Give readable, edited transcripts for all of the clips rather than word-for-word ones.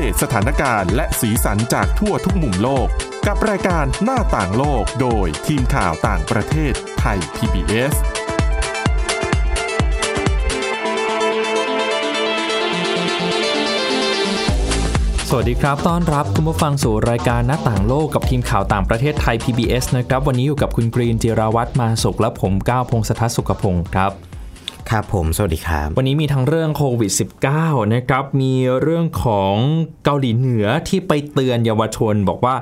เดตสถานการณ์และสีสันจากทั่วทุกมุมโลกกับรายการหน้าต่างโลกโดยทีมข่าวต่างประเทศไทย PBSสวัสดีครับต้อนรับคุณผู้ฟังสู่รายการหน้าต่างโลกกับทีมข่าวต่างประเทศไทย PBS นะครับวันนี้อยู่กับคุณกรีนจิราวัฒน์มาสุขและผมก้าวพงศทัศน์สุขพงศ์ครับครับผมสวัสดีครับวันนี้มีทั้งเรื่องโควิด -19 นะครับมีเรื่องของเกาหลีเหนือที่ไปเตือนเยาวชนบอกว่า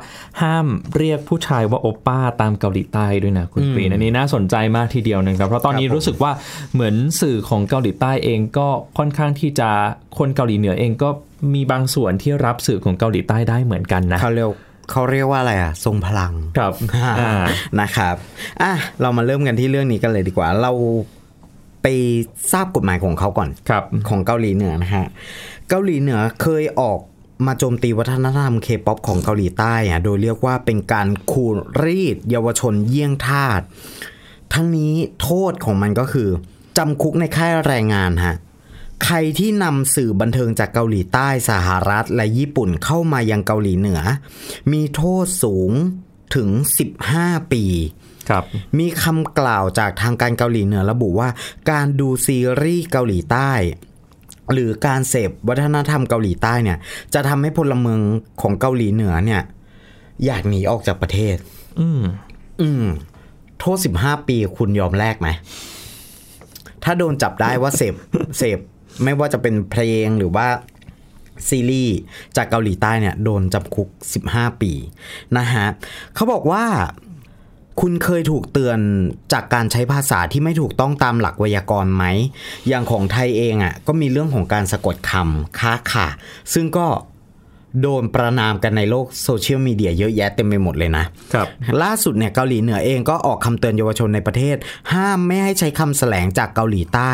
ห้ามเรียกผู้ชายว่าโอป้าตามเกาหลีใต้ด้วยนะคุณกรีนอันนี้น่าสนใจมากทีเดียวนะครับเพราะตอนนี้รู้สึกว่าเหมือนสื่อของเกาหลีใต้เองก็ค่อนข้างที่จะคนเกาหลีเหนือเองก็มีบางส่วนที่รับสื่อของเกาหลีใต้ได้เหมือนกันนะเขาเรียกว่าอะไรทรงพลังครับ นะครับเรามาเริ่มกันที่เรื่องนี้กันเลยดีกว่าเราไปทราบกฎหมายของเขาก่อนของเกาหลีเหนือนะฮะเกาหลีเหนือเคยออกมาโจมตีวัฒนธรรมเคป๊อปของเกาหลีใต้โดยเรียกว่าเป็นการขูดรีดเยาวชนเยี่ยงทาสทั้งนี้โทษของมันก็คือจำคุกในค่ายแรงงานฮะใครที่นำสื่อบันเทิงจากเกาหลีใต้สหรัฐและญี่ปุ่นเข้ามายังเกาหลีเหนือมีโทษสูงถึง15 ปีครับมีคำกล่าวจากทางการเกาหลีเหนือระบุว่าการดูซีรีส์เกาหลีใต้หรือการเสพวัฒนธรรมเกาหลีใต้เนี่ยจะทำให้พลเมืองของเกาหลีเหนือเนี่ยอยากหนีออกจากประเทศโทษ15 ปีคุณยอมแลกไหมถ้าโดนจับได้ว่าเสพไม่ว่าจะเป็นเพลงหรือว่าซีรีส์จากเกาหลีใต้เนี่ยโดนจำคุก15 ปีนะฮะเขาบอกว่าคุณเคยถูกเตือนจากการใช้ภาษาที่ไม่ถูกต้องตามหลักไวยากรณ์ไหมอย่างของไทยเองก็มีเรื่องของการสะกดคำค้าค่ะซึ่งก็โดนประนามกันในโลกโซเชียลมีเดียเยอะแยะเต็มไปหมดเลยนะครับล่าสุดเนี่ยเกาหลีเหนือเองก็ออกคำเตือนเยาวชนในประเทศห้ามไม่ให้ใช้คำแสลงจากเกาหลีใต้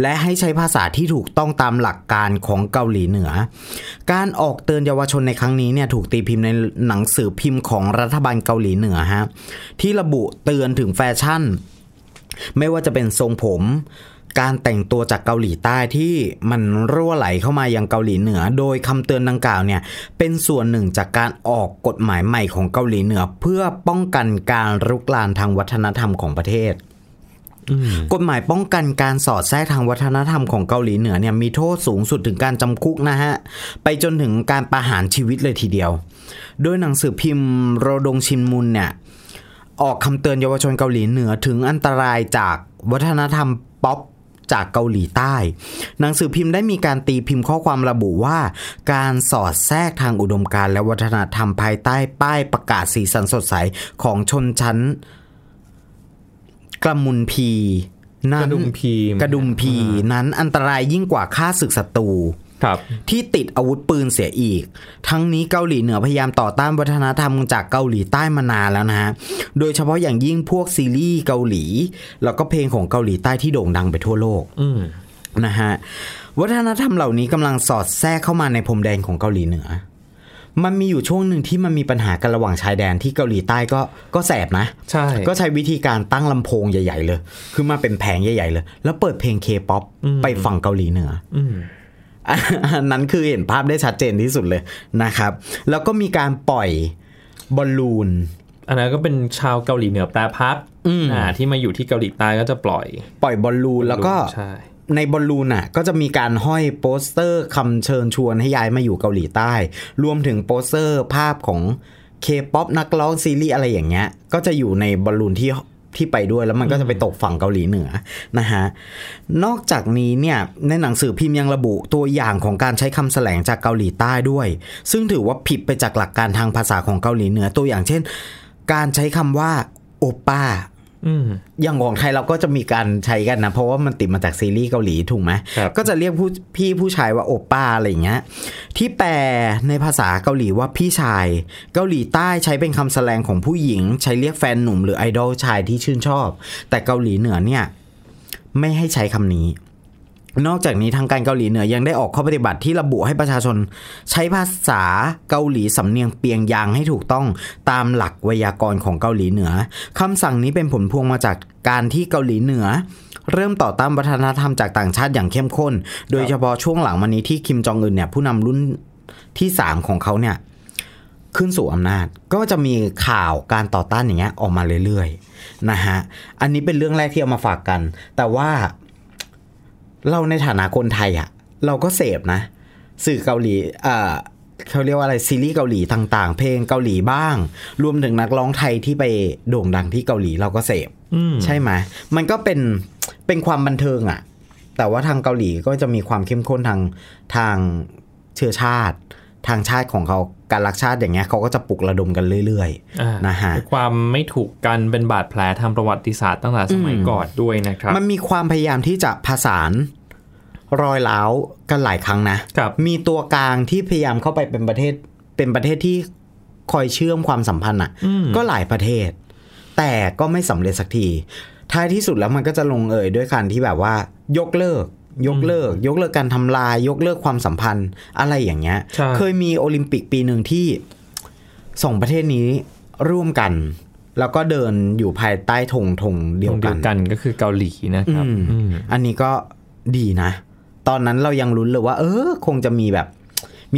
และให้ใช้ภาษาที่ถูกต้องตามหลักการของเกาหลีเหนือการออกเตือนเยาวชนในครั้งนี้เนี่ยถูกตีพิมพ์ในหนังสือพิมพ์ของรัฐบาลเกาหลีเหนือฮะที่ระบุเตือนถึงแฟชั่นไม่ว่าจะเป็นทรงผมการแต่งตัวจากเกาหลีใต้ที่มันรั่วไหลเข้ามายังเกาหลีเหนือโดยคำเตือนดังกล่าวเนี่ยเป็นส่วนหนึ่งจากการออกกฎหมายใหม่ของเกาหลีเหนือเพื่อป้องกันการรุกรานทางวัฒนธรรมของประเทศกฎหมายป้องกันการสอดแทรกทางวัฒนธรรมของเกาหลีเหนือเนี่ยมีโทษสูงสุดถึงการจำคุกนะฮะไปจนถึงการประหารชีวิตเลยทีเดียวโดยหนังสือพิมพ์โรดงชินมุนเนี่ยออกคำเตือนเยาวชนเกาหลีเหนือถึงอันตรายจากวัฒนธรรมป๊อปจากเกาหลีใต้หนังสือพิมพ์ได้มีการตีพิมพ์ข้อความระบุว่าการสอดแทรกทางอุดมการณ์และวัฒนธรรมภายใต้ป้ายประกาศสีสันสดใสของชนชั้นกระมุนพีนั้นกระดุมพีนั้นอันตรายยิ่งกว่าฆ่าศึกศัตรูที่ติดอาวุธปืนเสียอีกทั้งนี้เกาหลีเหนือพยายามต่อต้านวัฒนธรรมจากเกาหลีใต้มานานแล้วนะฮะโดยเฉพาะอย่างยิ่งพวกซีรีส์เกาหลีแล้วก็เพลงของเกาหลีใต้ที่โด่งดังไปทั่วโลกนะฮะวัฒนธรรมเหล่านี้กำลังสอดแทรกเข้ามาในพรมแดนของเกาหลีเหนือมันมีอยู่ช่วงหนึ่งที่มันมีปัญหากันระหว่างชายแดนที่เกาหลีใต้ก็แสบนะใช่ก็ใช้วิธีการตั้งลำโพงใหญ่ๆเลยคือมาเป็นแผงใหญ่ๆเลยแล้วเปิดเพลง K-pop ไปฝั่งเกาหลีเหนืออันนั้นคือเห็นภาพได้ชัดเจนที่สุดเลยนะครับแล้วก็มีการปล่อยบอลลูนอันนั้นก็เป็นชาวเกาหลีเหนือแปรพักที่มาอยู่ที่เกาหลีใต้ก็จะปล่อยบอลลูนแล้วก็ในบอลลูนก็จะมีการห้อยโปสเตอร์คำเชิญชวนให้ย้ายมาอยู่เกาหลีใต้รวมถึงโปสเตอร์ภาพของ K-pop นักร้องซีรีส์อะไรอย่างเงี้ยก็จะอยู่ในบอลลูนที่ไปด้วยแล้วมันก็จะไปตกฝั่งเกาหลีเหนือนะฮะนอกจากนี้เนี่ยในหนังสือพิมพ์ยังระบุตัวอย่างของการใช้คำแสลงจากเกาหลีใต้ด้วยซึ่งถือว่าผิดไปจากหลักการทางภาษาของเกาหลีเหนือตัวอย่างเช่นการใช้คำว่าโอป้าอย่างของไทยเราก็จะมีการใช้กันนะเพราะว่ามันติดมาจากซีรีส์เกาหลีถูกไหมก็จะเรียกพี่ผู้ชายว่าโอป้าอะไรอย่างเงี้ยที่แปลในภาษาเกาหลีว่าพี่ชายเกาหลีใต้ใช้เป็นคำแสดงของผู้หญิงใช้เรียกแฟนหนุ่มหรือไอดอลชายที่ชื่นชอบแต่เกาหลีเหนือเนี่ยไม่ให้ใช้คำนี้นอกจากนี้ทางการเกาหลีเหนือยังได้ออกข้อปฏิบัติที่ระบุให้ประชาชนใช้ภาษาเกาหลีสำเนียงเปียงยางให้ถูกต้องตามหลักไวยากรณ์ของเกาหลีเหนือคำสั่งนี้เป็นผลพวงมาจากการที่เกาหลีเหนือเริ่มต่อต้านวัฒนธรรมจากต่างชาติอย่างเข้มข้นโดยเฉพาะช่วงหลังมานี้ที่คิมจองอึนเนี่ยผู้นำรุ่น ที่3ของเขาเนี่ยขึ้นสู่อำนาจก็จะมีข่าวการต่อต้านอย่างเงี้ยออกมาเรื่อยๆนะฮะอันนี้เป็นเรื่องแรกที่เอามาฝากกันแต่ว่าเราในฐานะคนไทยอ่ะเราก็เสพนะสื่อเกาหลีเขาเรียกว่าอะไรซีรีส์เกาหลีต่างๆเพลงเกาหลีบ้างรวมถึงนักร้องไทยที่ไปโด่งดังที่เกาหลีเราก็เสพใช่ไหมมันก็เป็นความบันเทิงอ่ะแต่ว่าทางเกาหลีก็จะมีความเข้มข้นทางเชื้อชาติทางชาติของเขาการรักชาติอย่างเงี้ยเขาก็จะปลุกระดมกันเรื่อยๆนะฮะความไม่ถูกกันเป็นบาดแผลทางประวัติศาสตร์ตั้งแต่สมัยก่อนด้วยนะครับมันมีความพยายามที่จะผสานรอยร้าวกันหลายครั้งนะมีตัวกลางที่พยายามเข้าไปเป็นประเทศที่คอยเชื่อมความสัมพันธ์อ่ะก็หลายประเทศแต่ก็ไม่สำเร็จสักทีท้ายที่สุดแล้วมันก็จะลงเอยด้วยการที่แบบว่ายกเลิกการทำลายยกเลิกความสัมพันธ์อะไรอย่างเงี้ยเคยมีโอลิมปิกปีหนึ่งที่สองประเทศนี้ร่วมกันแล้วก็เดินอยู่ภายใต้ธงเดียวกันก็คือเกาหลีนะครับอันนี้ก็ดีนะตอนนั้นเรายังลุ้นเลยว่าคงจะมีแบบ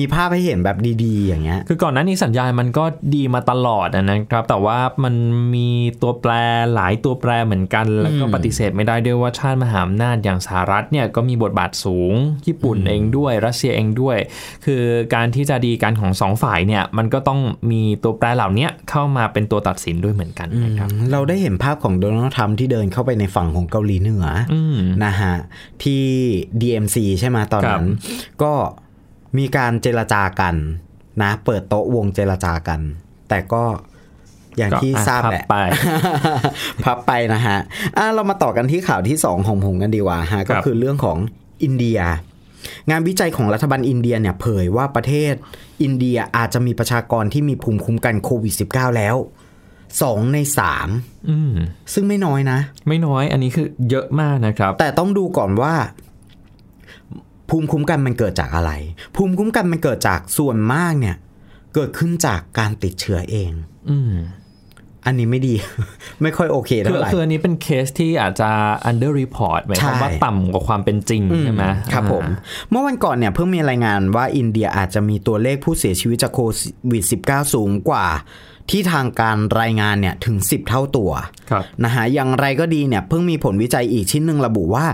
มีภาพให้เห็นแบบดีๆอย่างเงี้ยคือก่อนหน้านี้สัญญาณมันก็ดีมาตลอดนะครับแต่ว่ามันมีตัวแปรหลายตัวแปรเหมือนกันแล้วก็ปฏิเสธไม่ได้ด้วยว่าชาติมหาอำนาจอย่างสหรัฐเนี่ยก็มีบทบาทสูงญี่ปุ่นเองด้วยรัสเซียเองด้วยคือการที่จะดีกันของสองฝ่ายเนี่ยมันก็ต้องมีตัวแปรเหล่านี้เข้ามาเป็นตัวตัดสินด้วยเหมือนกันนะครับเราได้เห็นภาพของโดนัลด์ทรัมป์ที่เดินเข้าไปในฝั่งของเกาหลีเหนือนะฮะที่ DMC ใช่ไหมตอนนั้นก็มีการเจรจากันนะเปิดโต๊ะวงเจรจากันแต่ก็อย่างที่ทราบแหละพับไปนะฮะเรามาต่อกันที่ข่าวที่2ของผมกันดีกว่าฮะก็คือเรื่องของอินเดียงานวิจัยของรัฐบาลอินเดียเนี่ยเผยว่าประเทศอินเดียอาจจะมีประชากรที่มีภูมิคุ้มกันโควิด -19 แล้ว2ใน3ซึ่งไม่น้อยนะไม่น้อยอันนี้คือเยอะมากนะครับแต่ต้องดูก่อนว่าภูมิคุ้มกันมันเกิดจากอะไรภูมิคุ้มกันมันเกิดจากส่วนมากเนี่ยเกิดขึ้นจากการติดเชื้อเองอันนี้ไม่ดี ไม่ค่อยโอเคเท่าไหร่คืออันนี้เป็นเคสที่อาจจะ under report หมายความว่าต่ำกว่าความเป็นจริงใช่ไหมครับผมเมื่อวันก่อนเนี่ยเพิ่งมีรายงานว่าอินเดียอาจจะมีตัวเลขผู้เสียชีวิตจากโควิด -19 สูงกว่าที่ทางการรายงานเนี่ยถึง10เท่าตัวนะฮะอย่างไรก็ดีเนี่ยเพิ่งมีผลวิจัยอีกชิ้นนึงระบุว่า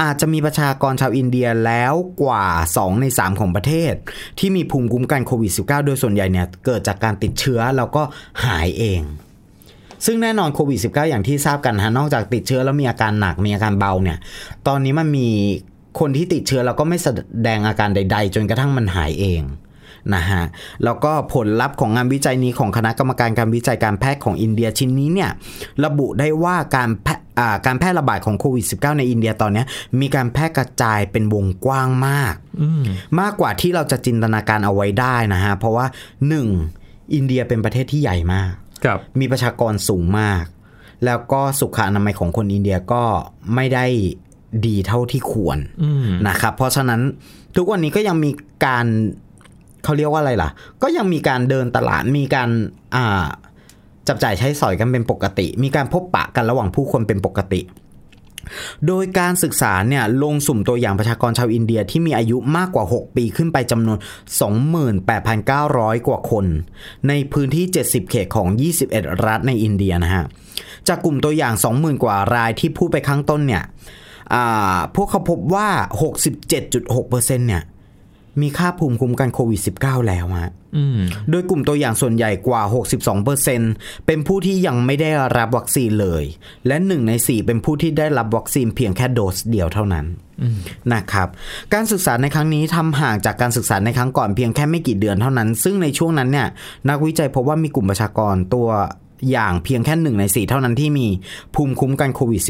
อาจจะมีประชากรชาวอินเดียแล้วกว่า2ใน3ของประเทศที่มีภูมิคุ้มกันโควิด -19 โดยส่วนใหญ่เนี่ยเกิดจากการติดเชื้อแล้วก็หายเองซึ่งแน่นอนโควิด -19 อย่างที่ทราบกันฮะนอกจากติดเชื้อแล้วมีอาการหนักมีอาการเบาเนี่ยตอนนี้มันมีคนที่ติดเชื้อแล้วก็ไม่แสดงอาการใดๆจนกระทั่งมันหายเองนะฮะแล้วก็ผลลัพธ์ของงานวิจัยนี้ของคณะกรรมการการวิจัยการแพทย์ของอินเดียชิ้นนี้เนี่ยระบุได้ว่าการแพร่ระบาดของโควิด -19 ในอินเดียตอนนี้มีการแพร่กระจายเป็นวงกว้างมากมากกว่าที่เราจะจินตนาการเอาไว้ได้นะฮะเพราะว่า1อินเดียเป็นประเทศที่ใหญ่มากมีประชากรสูงมากแล้วก็สุขอนามัยของคนอินเดียก็ไม่ได้ดีเท่าที่ควรนะครับเพราะฉะนั้นทุกวันนี้ก็ยังมีการเขาเรียกว่าอะไรล่ะก็ยังมีการเดินตลาดมีการจับจ่ายใช้สอยกันเป็นปกติมีการพบปะกันระหว่างผู้คนเป็นปกติโดยการศึกษาเนี่ยลงสุ่มตัวอย่างประชากรชาวอินเดียที่มีอายุมากกว่า6ปีขึ้นไปจำนวน 28,900 กว่าคนในพื้นที่70เขตของ21รัฐในอินเดียนะฮะจากกลุ่มตัวอย่าง 20,000 กว่ารายที่พูดไปข้างต้นเนี่ยพวกเขาพบว่า 67.6% เนี่ยมีค่าภูมิคุ้มกันโควิด -19 แล้วฮะโดยกลุ่มตัวอย่างส่วนใหญ่กว่า 62% เป็นผู้ที่ยังไม่ได้รับวัคซีนเลยและ1ใน4เป็นผู้ที่ได้รับวัคซีนเพียงแค่โดสเดียวเท่านั้นนะครับการศึกษาในครั้งนี้ทำห่างจากการศึกษาในครั้งก่อนเพียงแค่ไม่กี่เดือนเท่านั้นซึ่งในช่วงนั้นเนี่ยนักวิจัยพบว่ามีกลุ่มประชากรตัวอย่างเพียงแค่1ใน4เท่านั้นที่มีภูมิคุ้มกันโควิด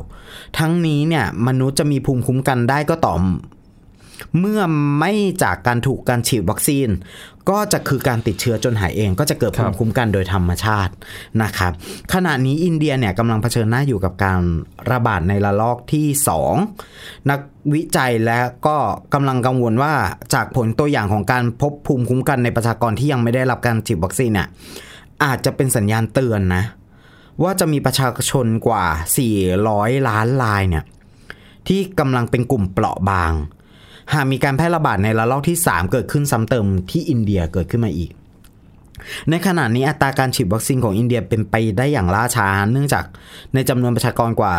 -19 ทั้งนี้เนี่ยมนุษย์จะมีภูมิคุ้มกันได้ก็ต่อเมื่อไม่จากการถูกการฉีดวัคซีนก็จะคือการติดเชื้อจนหายเองก็จะเกิดภูมิคุ้มกันโดยธรรมชาตินะครับขณะนี้อินเดียเนี่ยกำลังเผชิญหน้าอยู่กับการระบาดในระลอกที่2นักวิจัยและก็กำลังกังวลว่าจากผลตัวอย่างของการพบภูมิคุ้มกันในประชากรที่ยังไม่ได้รับการฉีดวัคซีนเนี่ยอาจจะเป็นสัญญาณเตือนนะว่าจะมีประชาชนกว่า400ล้านรายเนี่ยที่กำลังเป็นกลุ่มเปราะบาง หากมีการแพร่ระบาดในระลอกที่3เกิดขึ้นซ้ำเติมที่อินเดียเกิดขึ้นมาอีกในขณะนี้อัตราการฉีดวัคซีนของอินเดียเป็นไปได้อย่างล่าช้าเนื่องจากในจำนวนประชากรกว่า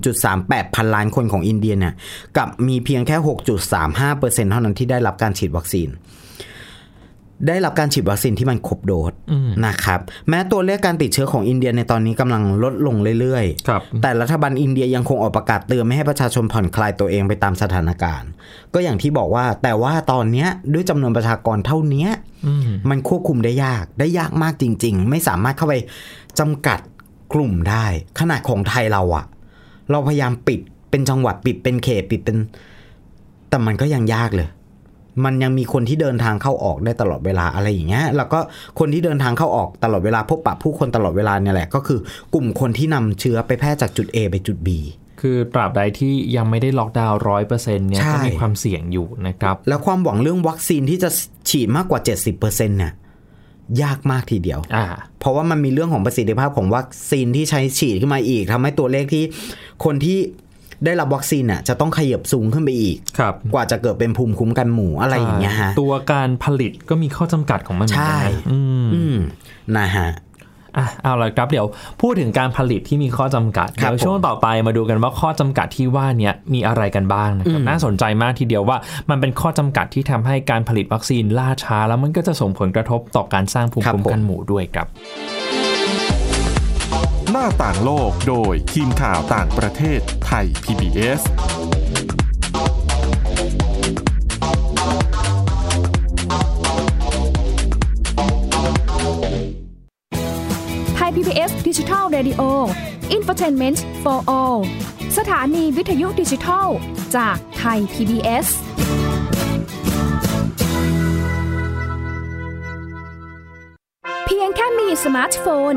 1.38 พันล้านคนของอินเดียเนี่ยกับมีเพียงแค่ 6.35% เท่านั้นที่ได้รับการฉีดวัคซีนที่มันครบโดสนะครับแม้ตัวเลขการติดเชื้อของอินเดียในตอนนี้กำลังลดลงเรื่อยๆแต่รัฐบาลอินเดียยังคงออกประกาศเตือนไม่ให้ประชาชนผ่อนคลายตัวเองไปตามสถานการณ์ก็อย่างที่บอกว่าแต่ว่าตอนนี้ด้วยจำนวนประชากรเท่านี้มันควบคุมได้ยากมากจริงๆไม่สามารถเข้าไปจำกัดกลุ่มได้ขนาดของไทยเราอะเราพยายามปิดเป็นจังหวัดปิดเป็นเขตปิดเป็นแต่มันก็ยังยากเลยมันยังมีคนที่เดินทางเข้าออกได้ตลอดเวลาอะไรอย่างเงี้ยแล้วก็คนที่เดินทางเข้าออกตลอดเวลาพบปะผู้คนตลอดเวลาเนี่ยแหละก็คือกลุ่มคนที่นำเชื้อไปแพร่จากจุด A ไปจุด B คือตราบใดที่ยังไม่ได้ล็อกดาวน์ 100% เนี่ยก็มีความเสี่ยงอยู่นะครับแล้วความหวังเรื่องวัคซีนที่จะฉีดมากกว่า 70% เนี่ยยากมากทีเดียวเพราะว่ามันมีเรื่องของประสิทธิภาพของวัคซีนที่ใช้ฉีดขึ้นมาอีกทำให้ตัวเลขที่คนที่ได้รับวัคซีนน่ะจะต้องขยับสูงขึ้นไปอีกกว่าจะเกิดเป็นภูมิคุ้มกันหมู่อะไรอย่างเงี้ยฮะตัวการผลิตก็มีข้อจำกัดของมันเหมือนกันนะฮะเอาล่ะครับเดี๋ยวพูดถึงการผลิตที่มีข้อจำกัดเดี๋ยวช่วงต่อไปมาดูกันว่าข้อจำกัดที่ว่านี้มีอะไรกันบ้างนะครับน่าสนใจมากทีเดียวว่ามันเป็นข้อจำกัดที่ทำให้การผลิตวัคซีนล่าช้าแล้วมันก็จะส่งผลกระทบต่อการสร้างภูมิคุ้มกันหมู่ด้วยครับหน้าต่างโลกโดยทีมข่าวต่างประเทศไทย PBS ไทย PBS Digital Radio Infotainment for All สถานีวิทยุดิจิทัลจากไทย PBSเพียงแค่มีสมาร์ทโฟน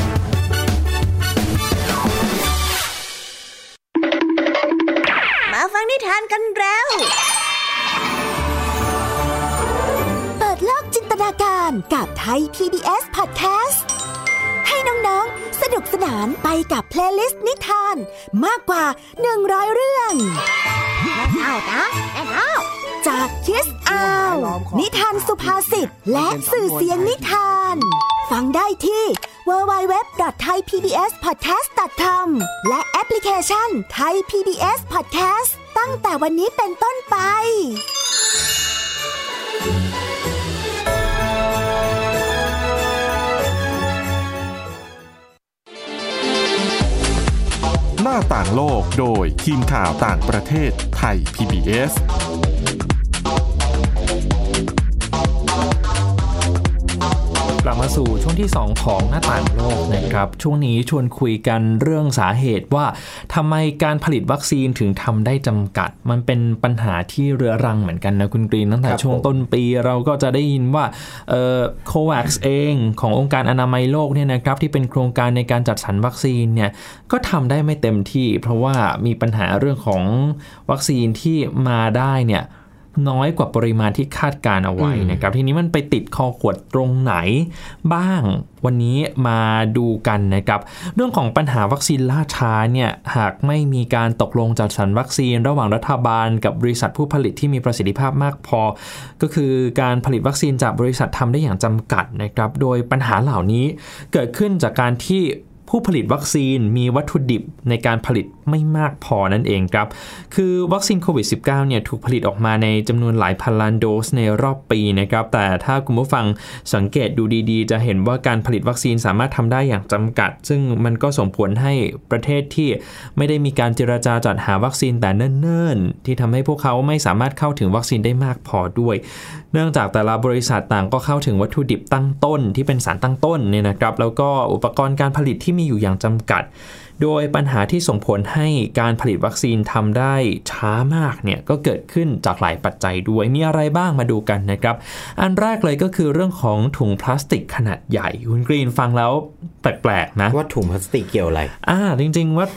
ฟังนิทานกันแล้วเปิดโลกจินตนาการกับไทย PBS Podcast ให้น้องๆสนุกสนานไปกับเพลย์ลิสต์นิทานมากกว่า100เรื่องเอานะจากคิสอ้าวนิทานสุภาษิตและสื่อเสียงนิทานฟังได้ที่ www.thaipbspodcast.com และแอปพลิเคชัน Thai PBS Podcast ตั้งแต่วันนี้เป็นต้นไปหน้าต่างโลกโดยทีมข่าวต่างประเทศไทย PBSกลับมาสู่ช่วงที่2ของหน้าต่างโลกนะครับช่วงนี้ชวนคุยกันเรื่องสาเหตุว่าทำไมการผลิตวัคซีนถึงทำได้จำกัดมันเป็นปัญหาที่เรื้อรังเหมือนกันนะคุณกรีนตั้งแต่ช่วงต้นปีเราก็จะได้ยินว่าCOVAX เองขององค์การอนามัยโลกเนี่ยนะครับที่เป็นโครงการในการจัดสรรวัคซีนเนี่ยก็ทำได้ไม่เต็มที่เพราะว่ามีปัญหาเรื่องของวัคซีนที่มาได้เนี่ยน้อยกว่าปริมาณที่คาดการเอาไว้นะครับทีนี้มันไปติดคอขวดตรงไหนบ้างวันนี้มาดูกันนะครับเรื่องของปัญหาวัคซีนล่าช้าเนี่ยหากไม่มีการตกลงจัดสรรวัคซีนระหว่างรัฐบาลกับบริษัทผู้ผลิตที่มีประสิทธิภาพมากพอก็คือการผลิตวัคซีนจากบริษัททำได้อย่างจำกัดนะครับโดยปัญหาเหล่านี้เกิดขึ้นจากการที่ผู้ผลิตวัคซีนมีวัตถุดิบในการผลิตไม่มากพอนั่นเองครับคือวัคซีนโควิด -19 เนี่ยถูกผลิตออกมาในจำนวนหลายพันล้านโดสในรอบปีนะครับแต่ถ้าคุณผู้ฟังสังเกตดูดีๆจะเห็นว่าการผลิตวัคซีนสามารถทำได้อย่างจำกัดซึ่งมันก็ส่งผลให้ประเทศที่ไม่ได้มีการเจรจาจัดหาวัคซีนแต่เนิ่นๆที่ทำให้พวกเขาไม่สามารถเข้าถึงวัคซีนได้มากพอด้วยเนื่องจากแต่ละบริษัทต่างก็เข้าถึงวัตถุดิบตั้งต้นที่เป็นสารตั้งต้นเนี่ยนะครับแล้วก็อุปกรณ์การผลิตที่ มีอยู่อย่างจำกัดโดยปัญหาที่ส่งผลให้การผลิตวัคซีนทำได้ช้ามากเนี่ยก็เกิดขึ้นจากหลายปัจจัยด้วยมีอะไรบ้างมาดูกันนะครับอันแรกเลยก็คือเรื่องของถุงพลาสติกขนาดใหญ่คุณกรีนฟังแล้วแปลกๆนะว่าถุงพลาสติกเกี่ยวอะไรจริงๆว่า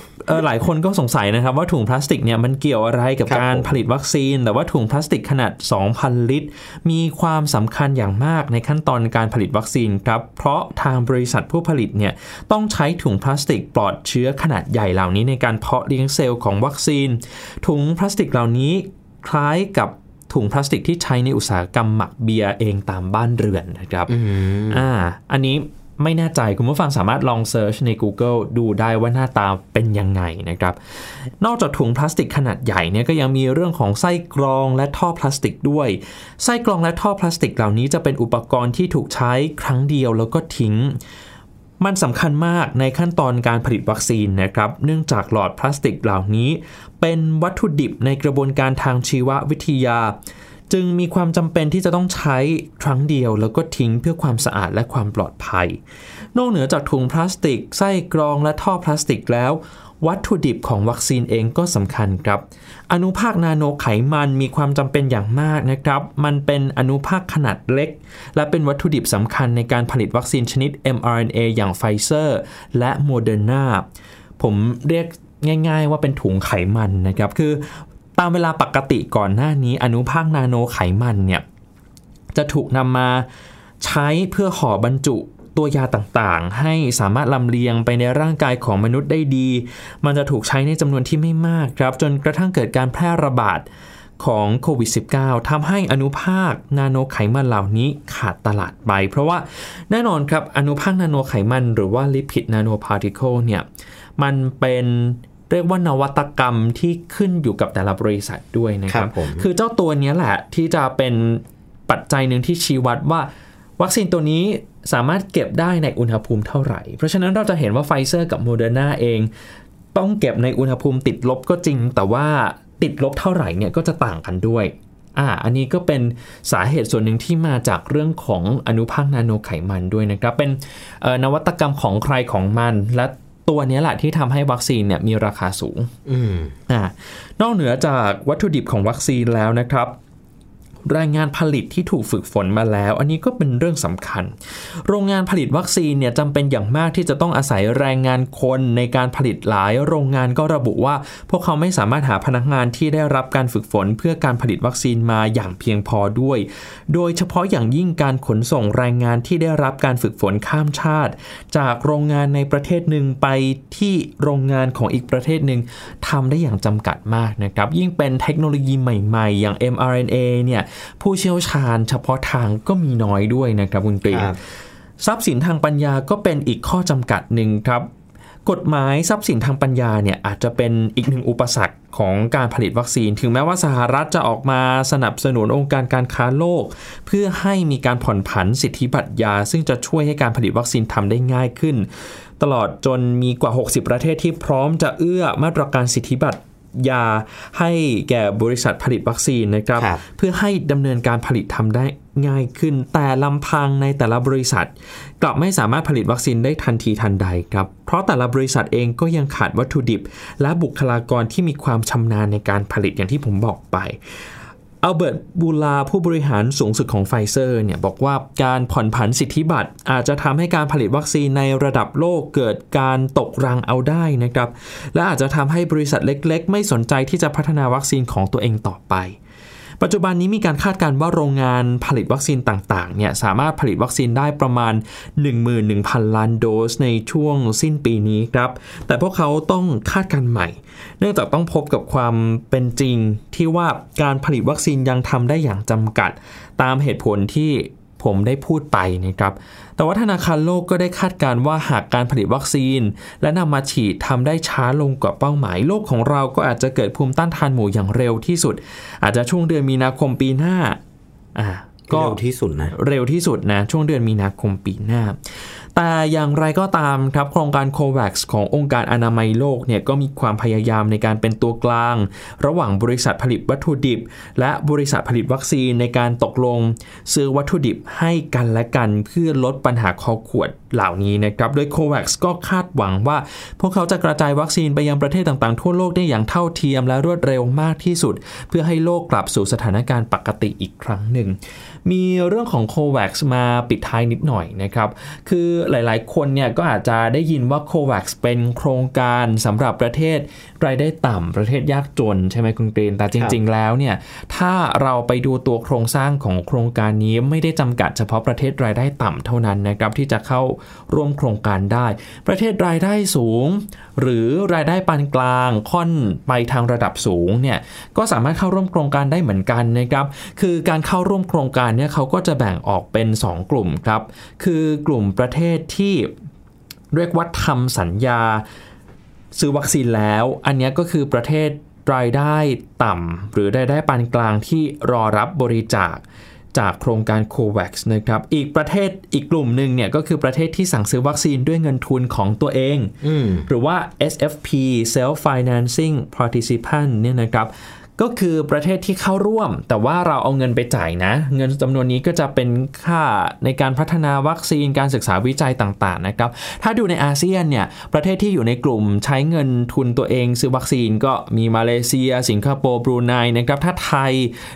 หลายคนก็สงสัยนะครับว่าถุงพลาสติกเนี่ยมันเกี่ยวอะไรกับการผลิตวัคซีนแต่ว่าถุงพลาสติกขนาด 2,000 ลิตรมีความสำคัญอย่างมากในขั้นตอนการผลิตวัคซีนครับเพราะทางบริษัทผู้ผลิตเนี่ยต้องใช้ถุงพลาสติกปลอดเชื้อขนาดใหญ่เหล่านี้ในการเพาะเลี้ยงเซลล์ของวัคซีนถุงพลาสติกเหล่านี้คล้ายกับถุงพลาสติกที่ใช้ในอุตสาหกรรมหมักเบียร์เองตามบ้านเรือนนะครับอันนี้ไม่แน่ใจคุณผู้ฟังสามารถลองเซิร์ชใน Google ดูได้ว่าหน้าตาเป็นยังไงนะครับนอกจากถุงพลาสติกขนาดใหญ่เนี่ยก็ยังมีเรื่องของไส้กรองและท่อพลาสติกด้วยไส้กรองและท่อพลาสติกเหล่านี้จะเป็นอุปกรณ์ที่ถูกใช้ครั้งเดียวแล้วก็ทิ้งมันสำคัญมากในขั้นตอนการผลิตวัคซีนนะครับเนื่องจากหลอดพลาสติกเหล่านี้เป็นวัตถุดิบในกระบวนการทางชีววิทยาจึงมีความจำเป็นที่จะต้องใช้ครั้งเดียวแล้วก็ทิ้งเพื่อความสะอาดและความปลอดภัยนอกเหนือจากถุงพลาสติกไส้กรองและท่อพลาสติกแล้ววัตถุดิบของวัคซีนเองก็สำคัญครับอนุภาคนาโนไขมันมีความจำเป็นอย่างมากนะครับมันเป็นอนุภาคขนาดเล็กและเป็นวัตถุดิบสำคัญในการผลิตวัคซีนชนิด mRNA อย่าง Pfizer และ Moderna ผมเรียกง่ายๆว่าเป็นถุงไขมันนะครับคือตามเวลาปกติก่อนหน้านี้อนุภาคนาโนไขมันเนี่ยจะถูกนำมาใช้เพื่อห่อบรรจุตัวยาต่างๆให้สามารถลำเลียงไปในร่างกายของมนุษย์ได้ดีมันจะถูกใช้ในจำนวนที่ไม่มากครับจนกระทั่งเกิดการแพร่ระบาดของโควิด -19 ทำให้อนุภาคนาโนไขมันเหล่านี้ขาดตลาดไปเพราะว่าแน่นอนครับอนุภาคนาโนไขมันหรือว่าลิพิดนาโนพาร์ติเคิลเนี่ยมันเป็นเรียกว่านวัตกรรมที่ขึ้นอยู่กับแต่ละบริษัทด้วยนะครับคือเจ้าตัวนี้แหละที่จะเป็นปัจจัยหนึ่งที่ชี้วัดว่าวัคซีนตัวนี้สามารถเก็บได้ในอุณหภูมิเท่าไหร่เพราะฉะนั้นเราจะเห็นว่า Pfizer กับ Moderna เองต้องเก็บในอุณหภูมิติดลบก็จริงแต่ว่าติดลบเท่าไหร่เนี่ยก็จะต่างกันด้วยอันนี้ก็เป็นสาเหตุส่วนหนึ่งที่มาจากเรื่องของอนุภาคนาโนไขมันด้วยนะครับเป็นนวัตกรรมของใครของมันและตัวนี้แหละที่ทำให้วัคซีนเนี่ยมีราคาสูงนอกเหนือจากวัตถุดิบของวัคซีนแล้วนะครับแรงงานผลิตที่ถูกฝึกฝนมาแล้วอันนี้ก็เป็นเรื่องสำคัญโรงงานผลิตวัคซีนเนี่ยจำเป็นอย่างมากที่จะต้องอาศัยแรงงานคนในการผลิตหลายโรงงานก็ระบุว่าพวกเขาไม่สามารถหาพนักงานที่ได้รับการฝึกฝนเพื่อการผลิตวัคซีนมาอย่างเพียงพอด้วยโดยเฉพาะอย่างยิ่งการขนส่งแรงงานที่ได้รับการฝึกฝนข้ามชาติจากโรงงานในประเทศหนึ่งไปที่โรงงานของอีกประเทศหนึ่งทำได้อย่างจำกัดมากนะครับยิ่งเป็นเทคโนโลยีใหม่ๆอย่าง mRNA เนี่ยผู้เชี่ยวชาญเฉพาะทางก็มีน้อยด้วยนะครับคุณกรีนทรัพย์สินทางปัญญาก็เป็นอีกข้อจำกัดหนึ่งครับกฎหมายทรัพย์สินทางปัญญาเนี่ยอาจจะเป็นอีกหนึ่งอุปสรรคของการผลิตวัคซีนถึงแม้ว่าสหรัฐจะออกมาสนับสนุนองค์การการค้าโลกเพื่อให้มีการผ่อนผันสิทธิบัตรยาซึ่งจะช่วยให้การผลิตวัคซีนทำได้ง่ายขึ้นตลอดจนมีกว่า60ประเทศที่พร้อมจะเอื้อมาตรการสิทธิบัตรยาให้แก่บริษัทผลิตวัคซีนนะครับเพื่อให้ดำเนินการผลิตทำได้ง่ายขึ้นแต่ลำพังในแต่ละบริษัทกลับไม่สามารถผลิตวัคซีนได้ทันทีทันใดครับเพราะแต่ละบริษัทเองก็ยังขาดวัตถุดิบและบุคลากรที่มีความชำนาญในการผลิตอย่างที่ผมบอกไปอัลเบิร์ต บูลาผู้บริหารสูงสุดของไฟเซอร์เนี่ยบอกว่าการผ่อนผันสิทธิบัตรอาจจะทำให้การผลิตวัคซีนในระดับโลกเกิดการตกรังเอาได้นะครับและอาจจะทำให้บริษัทเล็กๆไม่สนใจที่จะพัฒนาวัคซีนของตัวเองต่อไปปัจจุบันนี้มีการคาดการณ์ว่าโรงงานผลิตวัคซีนต่างๆเนี่ยสามารถผลิตวัคซีนได้ประมาณ 11,000 ล้านโดสในช่วงสิ้นปีนี้ครับแต่พวกเขาต้องคาดการณ์ใหม่เนื่องจากต้องพบกับความเป็นจริงที่ว่าการผลิตวัคซีนยังทำได้อย่างจำกัดตามเหตุผลที่ผมได้พูดไปนะครับแต่ว่าธนาคารโลกก็ได้คาดการณ์ว่าหากการผลิตวัคซีนและนำมาฉีดทำได้ช้าลงกว่าเป้าหมายโลกของเราก็อาจจะเกิดภูมิต้านทานหมู่อย่างเร็วที่สุดอาจจะช่วงเดือนมีนาคมปีหน้าก็เร็วที่สุดนะช่วงเดือนมีนาคมปีหน้า แต่อย่างไรก็ตามครับโครงการ COVAX ขององค์การอนามัยโลกเนี่ยก็มีความพยายามในการเป็นตัวกลางระหว่างบริษัทผลิตวัตถุดิบและบริษัทผลิตวัคซีนในการตกลงซื้อวัตถุดิบให้กันและกันเพื่อลดปัญหาคอขวดเหล่านี้นะครับโดย COVAX ก็คาดหวังว่าพวกเขาจะกระจายวัคซีนไปยังประเทศต่างๆทั่วโลกได้อย่างเท่าเทียมและรวดเร็วมากที่สุดเพื่อให้โลกกลับสู่สถานการณ์ปกติอีกครั้งหนึ่งมีเรื่องของ COVAX มาปิดท้ายนิดหน่อยนะครับคือหลายๆคนเนี่ยก็อาจจะได้ยินว่า COVAX เป็นโครงการสำหรับประเทศรายได้ต่ำประเทศยากจนใช่ไหมคุณกรีนแต่จริงๆแล้วเนี่ยถ้าเราไปดูตัวโครงสร้างของโครงการนี้ไม่ได้จำกัดเฉพาะประเทศรายได้ต่ำเท่านั้นนะครับที่จะเข้าร่วมโครงการได้ประเทศรายได้สูงหรือรายได้ปานกลางค่อนไปทางระดับสูงเนี่ยก็สามารถเข้าร่วมโครงการได้เหมือนกันนะครับคือการเข้าร่วมโครงการเนี่ยเขาก็จะแบ่งออกเป็น2กลุ่มครับคือกลุ่มประเทศที่เรียกว่าทำสัญญาซื้อวัคซีนแล้วอันนี้ก็คือประเทศรายได้ต่ำหรือรายได้ปานกลางที่รอรับบริจาคจากโครงการ COVAX นะครับอีกกลุ่มหนึ่งเนี่ยก็คือประเทศที่สั่งซื้อวัคซีนด้วยเงินทุนของตัวเองหรือว่า SFP Self Financing Participant เนี่ยนะครับก็คือประเทศที่เข้าร่วมแต่ว่าเราเอาเงินไปจ่ายนะเงินจำนวนนี้ก็จะเป็นค่าในการพัฒนาวัคซีนการศึกษาวิจัยต่างๆนะครับถ้าดูในอาเซียนเนี่ยประเทศที่อยู่ในกลุ่มใช้เงินทุนตัวเองซื้อวัคซีนก็มีมาเลเซียสิงคโปร์บรูไนนะครับถ้าไทย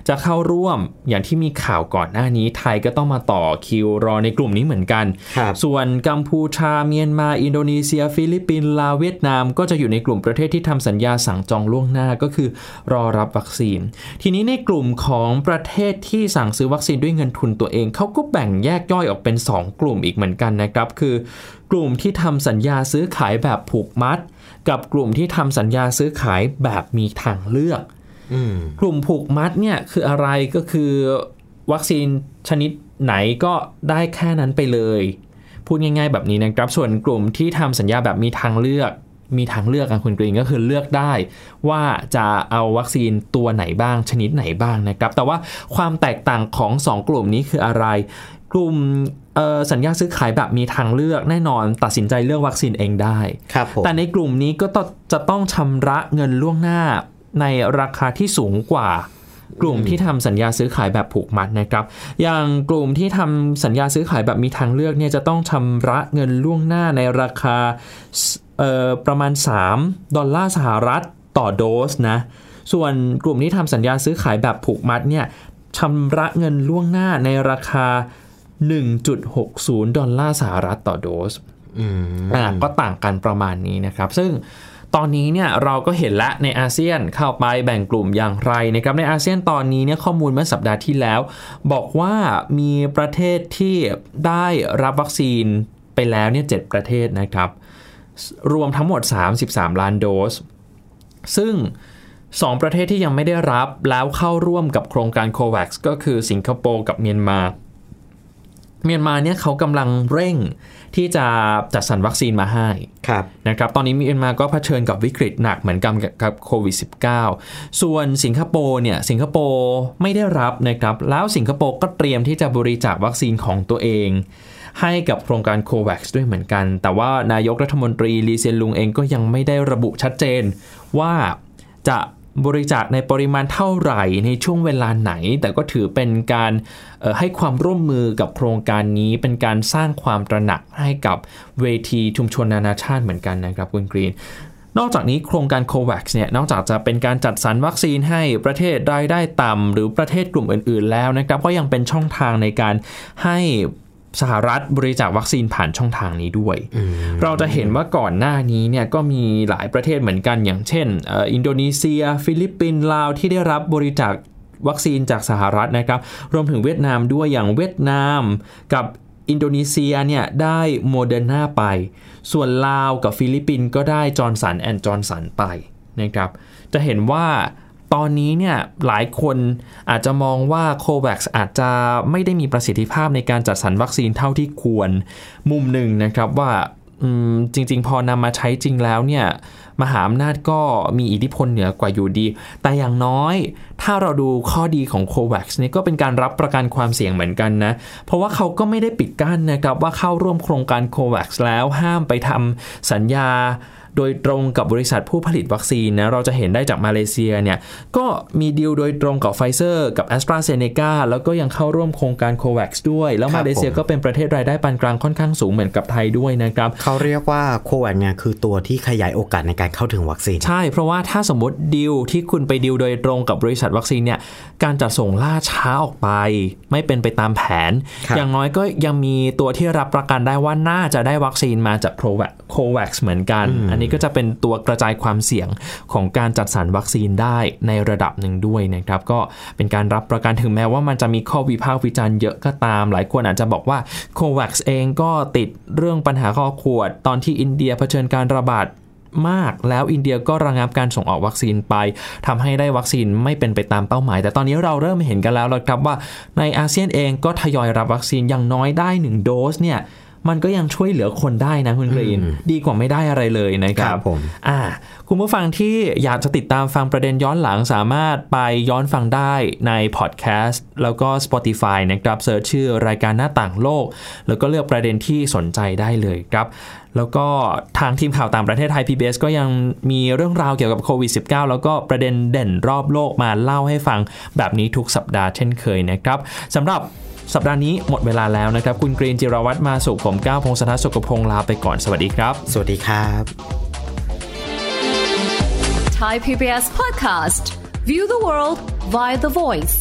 จะเข้าร่วมอย่างที่มีข่าวก่อนหน้านี้ไทยก็ต้องมาต่อคิวรอในกลุ่มนี้เหมือนกันส่วนกัมพูชาเมียนมาอินโดนีเซียฟิลิปปินส์ลาวเวียดนามก็จะอยู่ในกลุ่มประเทศที่ทำสัญญาสั่งจองล่วงหน้าก็คือรอรับวัคซีนทีนี้ในกลุ่มของประเทศที่สั่งซื้อวัคซีนด้วยเงินทุนตัวเองเขาก็แบ่งแยกย่อยออกเป็น2กลุ่มอีกเหมือนกันนะครับคือกลุ่มที่ทำสัญญาซื้อขายแบบผูกมัดกับกลุ่มที่ทำสัญญาซื้อขายแบบมีทางเลือกกลุ่มผูกมัดเนี่ยคืออะไรก็คือวัคซีนชนิดไหนก็ได้แค่นั้นไปเลยพูดง่ายๆแบบนี้นะครับส่วนกลุ่มที่ทำสัญญาแบบมีทางเลือกกันคุณกรีนก็คือเลือกได้ว่าจะเอาวัคซีนตัวไหนบ้างชนิดไหนบ้างนะครับแต่ว่าความแตกต่างของ2กลุ่มนี้คืออะไรกลุ่มสัญญาซื้อขายแบบมีทางเลือกแน่นอนตัดสินใจเลือกวัคซีนเองได้แต่ในกลุ่มนี้ก็จะต้องชำระเงินล่วงหน้าในราคาที่สูงกว่ากลุ่มที่ทำสัญญาซื้อขายแบบผูกมัดนะครับอย่างกลุ่มที่ทำสัญญาซื้อขายแบบมีทางเลือกเนี่ยจะต้องชำระเงินล่วงหน้าในราคาประมาณ$3ต่อโดสนะส่วนกลุ่มที่ทำสัญญาซื้อขายแบบผูกมัดเนี่ยชำระเงินล่วงหน้าในราคา$1.60ต่อโดสก็ต่างกันประมาณนี้นะครับซึ่งตอนนี้เนี่ยเราก็เห็นละในอาเซียนเข้าไปแบ่งกลุ่มอย่างไรนะครับในอาเซียนตอนนี้เนี่ยข้อมูลเมื่อสัปดาห์ที่แล้วบอกว่ามีประเทศที่ได้รับวัคซีนไปแล้วเนี่ย7ประเทศนะครับรวมทั้งหมด33ล้านโดสซึ่ง2ประเทศที่ยังไม่ได้รับแล้วเข้าร่วมกับโครงการ COVAX ก็คือสิงคโปร์กับเมียนมาเนี่ยเขากำลังเร่งที่จะจัดสรรวัคซีนมาให้นะครับตอนนี้เมียนมาก็เผชิญกับวิกฤตหนักเหมือนกันกับโควิด -19 ส่วนสิงคโปร์ไม่ได้รับนะครับแล้วสิงคโปร์ก็เตรียมที่จะบริจาควัคซีนของตัวเองให้กับโครงการ COVAX ด้วยเหมือนกันแต่ว่านายกรัฐมนตรีลีเซียนลุงเองก็ยังไม่ได้ระบุชัดเจนว่าจะบริจาคในปริมาณเท่าไหร่ในช่วงเวลาไหนแต่ก็ถือเป็นการให้ความร่วมมือกับโครงการนี้เป็นการสร้างความตระหนักให้กับเวทีชุมชนนานาชาติเหมือนกันนะครับคุณกรีนนอกจากนี้โครงการ COVAX เนี่ยนอกจากจะเป็นการจัดสรรวัคซีนให้ประเทศรายได้ต่ำหรือประเทศกลุ่มอื่นๆแล้วนะครับก็ยังเป็นช่องทางในการให้สหรัฐบริจาควัคซีนผ่านช่องทางนี้ด้วยเราจะเห็นว่าก่อนหน้านี้เนี่ยก็มีหลายประเทศเหมือนกันอย่างเช่นอินโดนีเซียฟิลิปปินส์ลาวที่ได้รับบริจาควัคซีนจากสหรัฐนะครับรวมถึงเวียดนามด้วยอย่างเวียดนามกับอินโดนีเซียเนี่ยได้โมเดอร์นาไปส่วนลาวกับฟิลิปปินส์ก็ได้จอห์นสันแอนด์จอห์นสันไปนะครับจะเห็นว่าตอนนี้เนี่ยหลายคนอาจจะมองว่า COVAX อาจจะไม่ได้มีประสิทธิภาพในการจัดสรรวัคซีนเท่าที่ควรมุมหนึ่งนะครับว่า จริงๆพอนำมาใช้จริงแล้วเนี่ยมหาอำนาจก็มีอิทธิพลเหนือกว่าอยู่ดีแต่อย่างน้อยถ้าเราดูข้อดีของ COVAX เนี่ยก็เป็นการรับประกันความเสี่ยงเหมือนกันนะเพราะว่าเขาก็ไม่ได้ปิดกั้นนะครับว่าเข้าร่วมโครงการ COVAX แล้วห้ามไปทำสัญญาโดยตรงกับบริษัทผู้ผลิตวัคซีนนะเราจะเห็นได้จากมาเลเซียเนี่ยก็มีดีลโดยตรงกับ Pfizer กับ AstraZeneca แล้วก็ยังเข้าร่วมโครงการ COVAX ด้วยแล้วมาเลเซียก็เป็นประเทศรายได้ปานกลางค่อนข้างสูงเหมือนกับไทยด้วยนะครับเขาเรียกว่า COVAX เนี่ยคือตัวที่ขยายโอกาสในการเข้าถึงวัคซีนใช่เพราะว่าถ้าสมมติดีลที่คุณไปดีลโดยตรงกับบริษัทวัคซีนเนี่ยการจัดส่งล่าช้าออกไปไม่เป็นไปตามแผนอย่างน้อยก็ยังมีตัวที่รับประกันได้ว่าน่าจะได้วัคซีนมาจาก COVAX เหมือนกันอันนี้ก็จะเป็นตัวกระจายความเสี่ยงของการจัดสรรวัคซีนได้ในระดับหนึ่งด้วยนะครับก็เป็นการรับประกันถึงแม้ว่ามันจะมีข้อวิพากษ์วิจารณ์เยอะก็ตามหลายคนอาจจะบอกว่า COVAX เองก็ติดเรื่องปัญหาข้อขวดตอนที่อินเดียเผชิญการระบาดมากแล้วอินเดียก็ระงับการส่งออกวัคซีนไปทำให้ได้วัคซีนไม่เป็นไปตามเป้าหมายแต่ตอนนี้เราเริ่มเห็นกันแล้วครับว่าในอาเซียนเองก็ทยอยรับวัคซีนอย่างน้อยได้1โดสเนี่ยมันก็ยังช่วยเหลือคนได้นะคุณกรีนดีกว่าไม่ได้อะไรเลยนะครับผมคุณผู้ฟังที่อยากจะติดตามฟังประเด็นย้อนหลังสามารถไปย้อนฟังได้ในพอดแคสต์แล้วก็ Spotify นะครับเสิร์ชชื่อรายการหน้าต่างโลกแล้วก็เลือกประเด็นที่สนใจได้เลยครับแล้วก็ทางทีมข่าวต่างประเทศไทย PBS ก็ยังมีเรื่องราวเกี่ยวกับโควิด -19 แล้วก็ประเด็นเด่นรอบโลกมาเล่าให้ฟังแบบนี้ทุกสัปดาห์เช่นเคยนะครับสำหรับสัปดาห์นี้หมดเวลาแล้วนะครับคุณกรีนจิรวัตรมาสุขผมก้าวพงศธรสุขพงศ์ลาไปก่อนสวัสดีครับสวัสดีครับ Thai PBS Podcast View the world via the voice